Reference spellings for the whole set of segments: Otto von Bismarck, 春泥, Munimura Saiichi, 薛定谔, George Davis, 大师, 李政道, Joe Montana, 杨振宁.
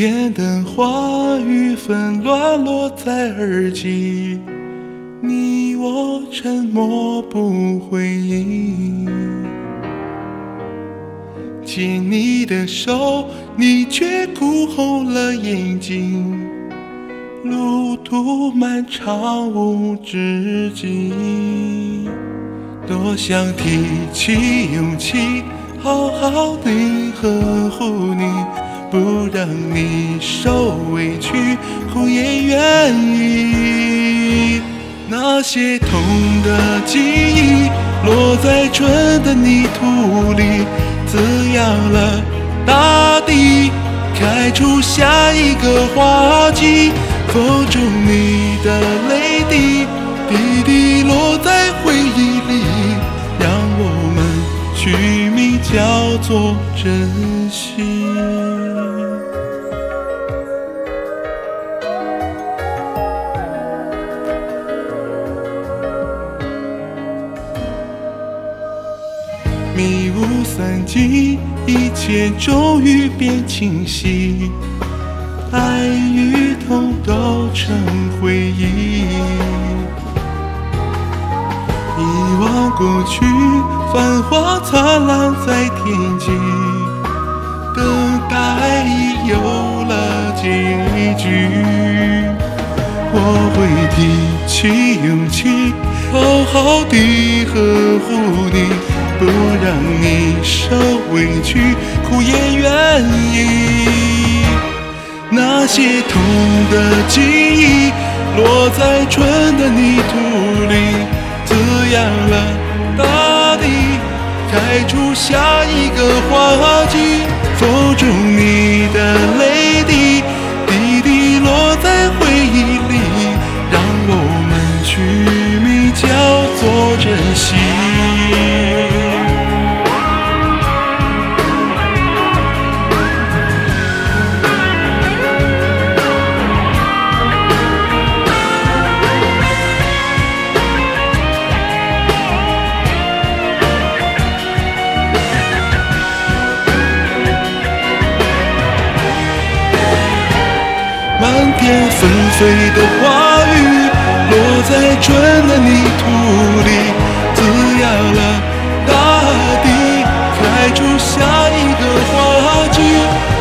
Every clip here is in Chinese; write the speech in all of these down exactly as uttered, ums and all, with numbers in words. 点点话语纷乱落在耳际，你我沉默不回应。牵你的手，你却哭红了眼睛，路途漫长无止境。多想提起勇气，好好的呵护你，不让你受委屈，苦也愿意。那些痛的记忆落在春的泥土里，滋养了大地，开出下一个花季。风中你的泪滴滴滴落在回忆里，让我们取名叫做珍惜。迷雾散尽，一切终于变清晰，爱与痛都成回忆。遗忘过去，繁华灿烂在天际，等待已有了结局。我会提起勇气，好好地呵护你，不让你受委屈，苦也愿意。那些痛的记忆落在春的泥土里，滋养了大地，开出下一个花季。风中你的泪滴滴滴落在回忆里，让我们取名叫做珍惜。满天纷飞的花雨落在春的泥土里，滋养了大地，开出下一个花季。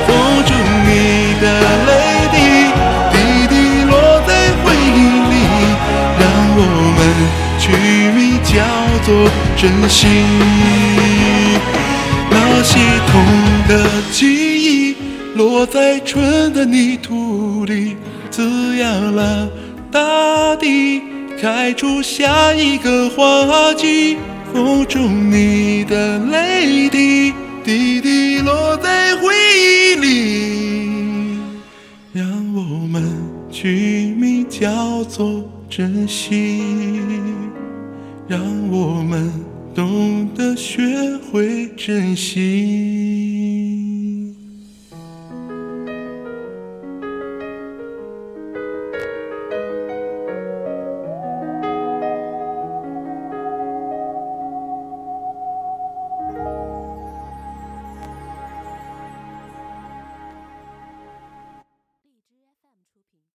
风中你的泪滴滴滴落在回忆里，让我们取名叫做珍惜。那些痛的记忆落在春的泥土里，滋养了大地，开出下一个花季。风中你的泪滴滴滴落在回忆里，让我们取名叫做珍惜，让我们懂得学会珍惜。